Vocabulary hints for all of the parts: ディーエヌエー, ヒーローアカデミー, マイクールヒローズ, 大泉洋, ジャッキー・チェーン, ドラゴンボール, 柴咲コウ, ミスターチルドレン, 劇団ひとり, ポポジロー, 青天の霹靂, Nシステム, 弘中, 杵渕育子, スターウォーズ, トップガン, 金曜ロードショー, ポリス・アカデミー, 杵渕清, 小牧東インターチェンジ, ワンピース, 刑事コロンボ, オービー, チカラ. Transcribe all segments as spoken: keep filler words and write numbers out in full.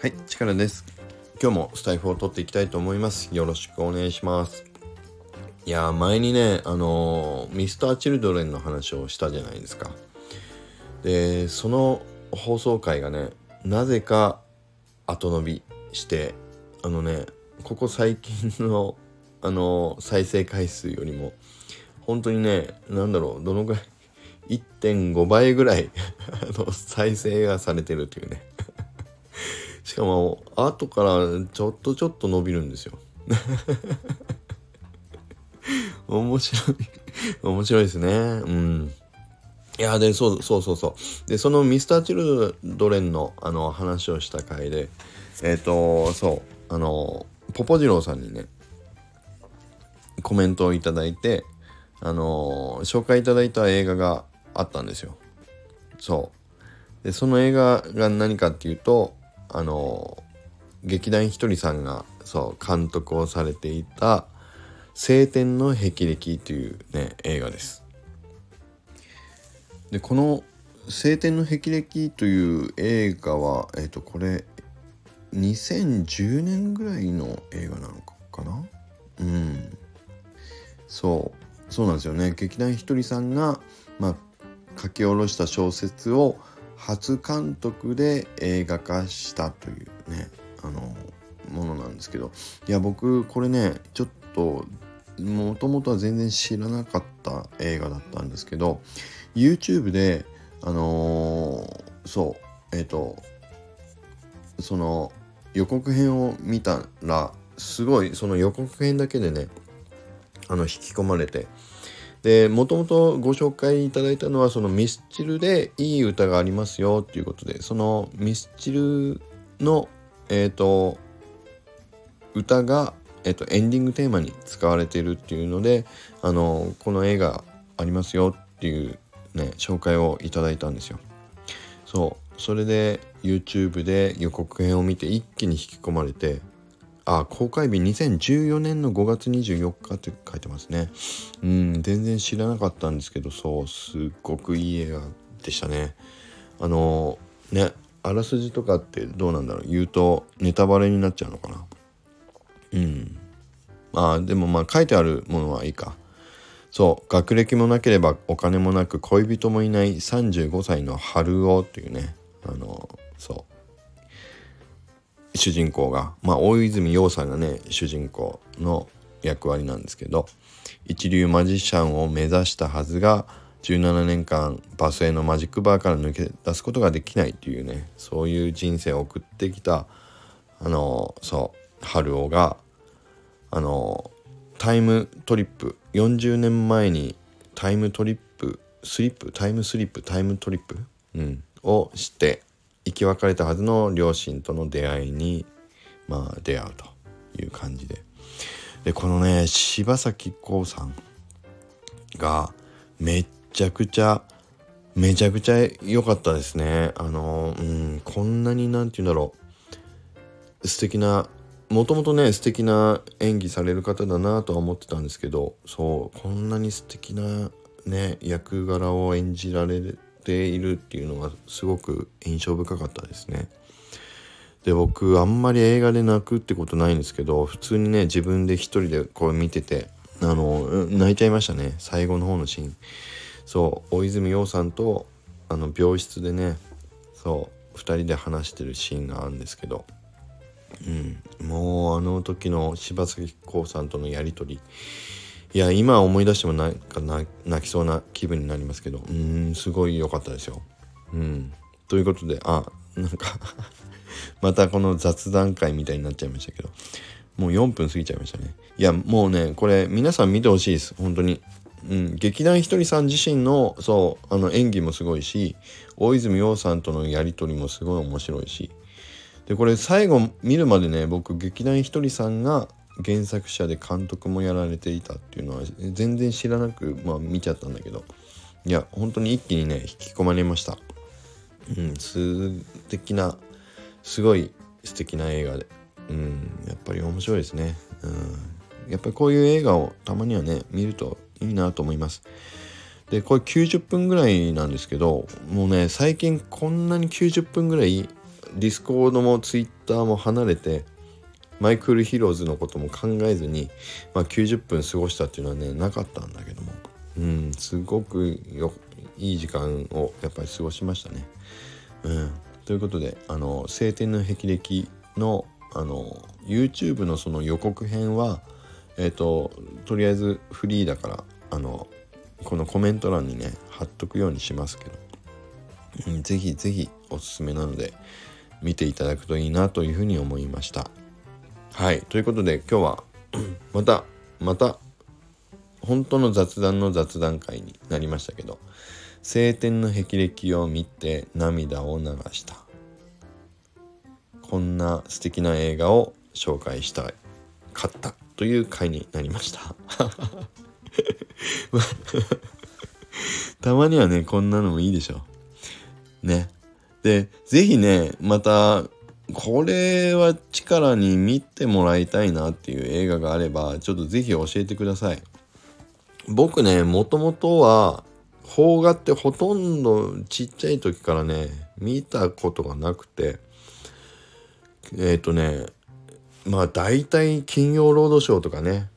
はい、チカラです。今日もスタイフを撮っていきたいと思います。よろしくお願いします。いやー、前にね、あのー、ミスターチルドレンの話をしたじゃないですか。で、その放送回がね、なぜか後伸びして、あのね、ここ最近の、あのー、再生回数よりも、本当にね、なんだろう、どのくらい いってんご 倍ぐらいあの再生がされてるというね。しかも後からちょっとちょっと伸びるんですよ。面白い面白いですね。うん。いやでそうそうそうそう。でそのミスターチルドレンのあの話をした回で、えっ、ー、とそうあのポポジローさんにねコメントをいただいて、あの紹介いただいた映画があったんですよ。そう。でその映画が何かっていうと。あの劇団ひとりさんがそう監督をされていた青天の霹靂というね映画です。でこの青天の霹靂という映画はえっとこれにせんじゅうねんぐらいの映画なのかな。うんそうそうなんですよね。劇団ひとりさんが、まあ、書き下ろした小説を初監督で映画化したというねあのものなんですけど、いや僕これねちょっともともとは全然知らなかった映画だったんですけど YouTube であのー、そうえっとその予告編を見たらすごいその予告編だけでねあの引き込まれて、でもともとご紹介いただいたのはそのミスチルでいい歌がありますよっていうことで、そのミスチルのえっと歌がえっとエンディングテーマに使われているっていうので、あのこの映画ありますよっていうね紹介をいただいたんですよ。そうそれで YouTube で予告編を見て一気に引き込まれて、あ、公開日にせんじゅうよねんのごがつにじゅうよっかって書いてますね。うん、全然知らなかったんですけど、そう、すっごくいい映画でしたね。あのね、あらすじとかってどうなんだろう、言うとネタバレになっちゃうのかな。うん。まあでもまあ書いてあるものはいいか。そう、学歴もなければお金もなく恋人もいないさんじゅうごさいの春男っていうね、あのそう。主人公が、まあ、大泉洋さんがね主人公の役割なんですけど、一流マジシャンを目指したはずがじゅうななねんかんバスへのマジックバーから抜け出すことができないというね、そういう人生を送ってきたあのそう春男があのタイムトリップよんじゅうねんまえにタイムトリップスリップタイムスリップタイムトリップ、うん、をして生き別れたはずの両親との出会いに、まあ、出会うという感じで、でこのね柴咲コウさんがめちゃくちゃめちゃくちゃ良かったですね。あの、うん、こんなになんていうんだろう素敵な、もともとね素敵な演技される方だなとは思ってたんですけど、そうこんなに素敵なね役柄を演じられるているっていうのがすごく印象深かったですね。で僕あんまり映画で泣くってことないんですけど、普通にね自分で一人でこう見ててあの泣いちゃいましたね。最後の方のシーン、そう大泉洋さんとあの病室でねそうふたりで話してるシーンがあるんですけど、うん、もうあの時の柴咲コウさんとのやり取り、いや今思い出してもなんか泣きそうな気分になりますけど、うーんすごい良かったですよ。うんということで、あなんかまたこの雑談会みたいになっちゃいましたけど、もうよんぷん過ぎちゃいましたね。いやもうねこれ皆さん見てほしいです本当に。うん劇団ひとりさん自身のそうあの演技もすごいし、大泉洋さんとのやり取りもすごい面白いし、でこれ最後見るまでね僕劇団ひとりさんが原作者で監督もやられていたっていうのは全然知らなく、まあ、見ちゃったんだけど、いや本当に一気にね引き込まれました。うん素敵なすごい素敵な映画で、うんやっぱり面白いですね。うんやっぱりこういう映画をたまにはね見るといいなと思います。でこれきゅうじゅっぷんぐらいなんですけど、もうね最近こんなにきゅうじゅっぷんぐらいディスコードもツイッターも離れてマイクールヒローズのことも考えずに、まあ、きゅうじゅっぷん過ごしたっていうのはねなかったんだけども、うん、すごくよいい時間をやっぱり過ごしましたね。うん、ということであの青天の霹靂のあの YouTube のその予告編はえっととりあえずフリーだからあのこのコメント欄にね貼っとくようにしますけど、うん、ぜひぜひおすすめなので見ていただくといいなというふうに思いました。はい、ということで今日はまたまた本当の雑談の雑談会になりましたけど、青天の霹靂を見て涙を流した、こんな素敵な映画を紹介したかったという回になりましたたまにはねこんなのもいいでしょね。でぜひねまたこれは力に見てもらいたいなっていう映画があればちょっとぜひ教えてください。僕ねもともとは邦画ってほとんどちっちゃい時からね見たことがなくて、えっとねまあ大体金曜ロードショーとかね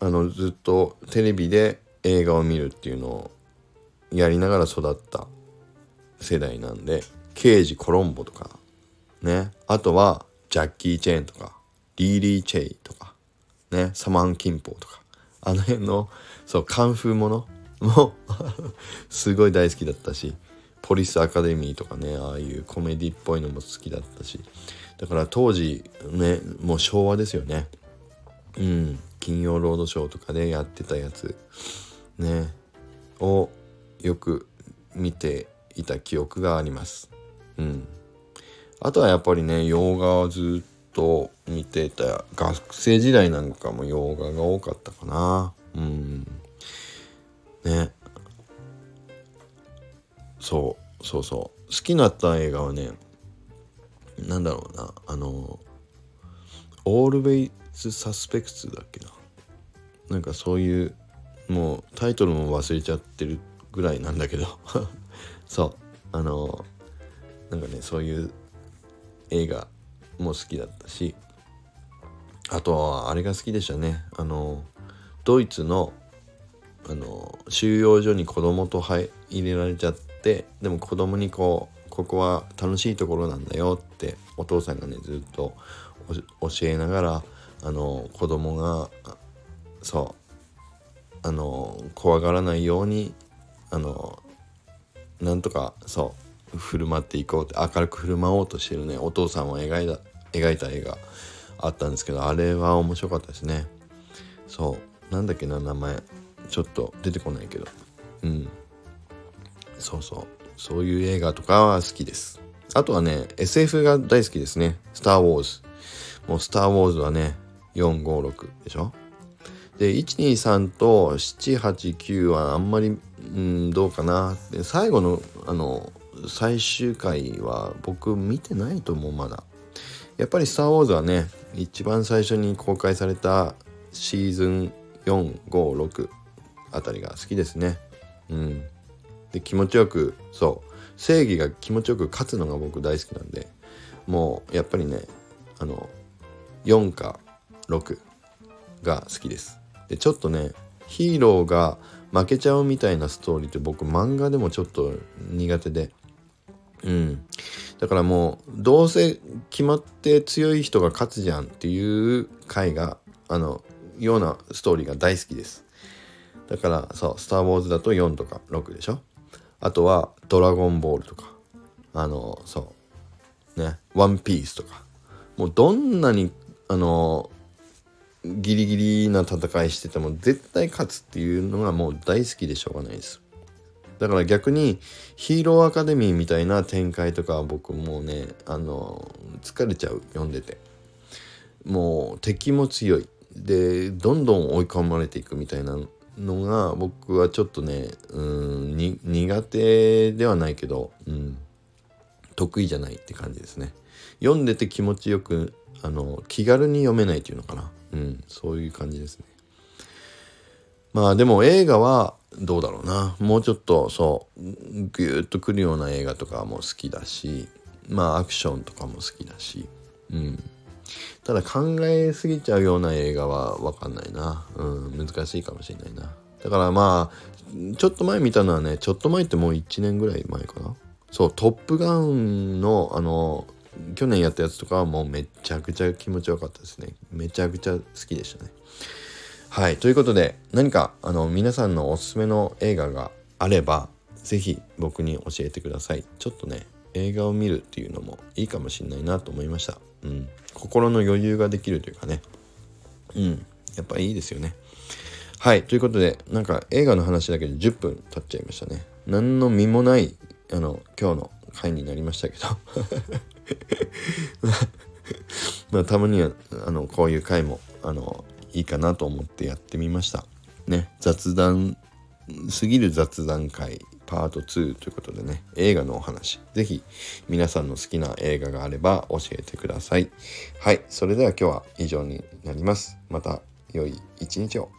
あのずっとテレビで映画を見るっていうのをやりながら育った世代なんで、刑事コロンボとかね、あとはジャッキー・チェーンとかリー・リー・チェイとかね、サマン・キンポーとかあの辺のそうカンフーものもすごい大好きだったし、ポリス・アカデミーとかねああいうコメディっぽいのも好きだったし、だから当時ねもう昭和ですよね。うん、金曜ロードショーとかでやってたやつねをよく見ていた記憶があります。うん、あとはやっぱりね洋画をずっと見てた、学生時代なんかも洋画が多かったかな。うんね、そうそうそう好きになった映画はねなんだろうなあのオールウェイズサスペクツだっけな、なんかそういうもうタイトルも忘れちゃってるぐらいなんだけどそうあのなんかねそういう映画も好きだったし、あとはあれが好きでしたね、あのドイツのあの収容所に子供と入れられちゃって、でも子供にこうここは楽しいところなんだよってお父さんがねずっと教えながらあの子供がそうあの怖がらないようにあのなんとかそう振る舞っていこうって明るく振る舞おうとしてるねお父さんを描いた描いた絵があったんですけど、あれは面白かったですね。そうなんだっけな名前ちょっと出てこないけど、うん、そうそうそういう映画とかは好きです。あとはね エスエフ が大好きですね。スターウォーズもうスターウォーズはねよんごろくでしょ、でいちにさんとななはちきゅうはあんまり、うん、どうかな。で最後のあの最終回は僕見てないと思うまだ。やっぱりスターウォーズはね一番最初に公開されたシーズンよんごろくあたりが好きですね。うん、で気持ちよくそう正義が気持ちよく勝つのが僕大好きなんで、もうやっぱりねあのよんかろくが好きです。でちょっとねヒーローが負けちゃうみたいなストーリーって僕漫画でもちょっと苦手で、うん、だからもうどうせ決まって強い人が勝つじゃんっていう回があのようなストーリーが大好きです。だからそうスターウォーズだとよんとかろくでしょ、あとはドラゴンボールとかあのそうねワンピースとかもうどんなにあのギリギリな戦いしてても絶対勝つっていうのがもう大好きでしょうがないです。だから逆にヒーローアカデミーみたいな展開とかは僕もうねあの疲れちゃう読んでて、もう敵も強いでどんどん追い込まれていくみたいなのが僕はちょっとねうんに苦手ではないけど、うん、得意じゃないって感じですね。読んでて気持ちよくあの気軽に読めないっていうのかな、うん、そういう感じですね。まあでも映画はどうだろうな、もうちょっとそうギューッとくるような映画とかも好きだし、まあアクションとかも好きだし、うん、ただ考えすぎちゃうような映画は分かんないな、うん、難しいかもしれないな。だからまあちょっと前見たのはね、ちょっと前ってもういちねんぐらい前かな、そうトップガンのあの去年やったやつとかはもうめちゃくちゃ気持ちよかったですね。めちゃくちゃ好きでしたね。はい、ということで何かあの皆さんのおすすめの映画があればぜひ僕に教えてください。ちょっとね映画を見るっていうのもいいかもしれないなと思いました、うん、心の余裕ができるというかね、うん、やっぱいいですよね。はい、ということでなんか映画の話だけでじゅっぷん経っちゃいましたね。何の身もないあの今日の回になりましたけどまあ、たまにはあのこういう回もあのいいかなと思ってやってみましたね。雑談すぎる雑談会パートツーということでね、映画のお話ぜひ皆さんの好きな映画があれば教えてください。はい、それでは今日は以上になります。また良い一日を。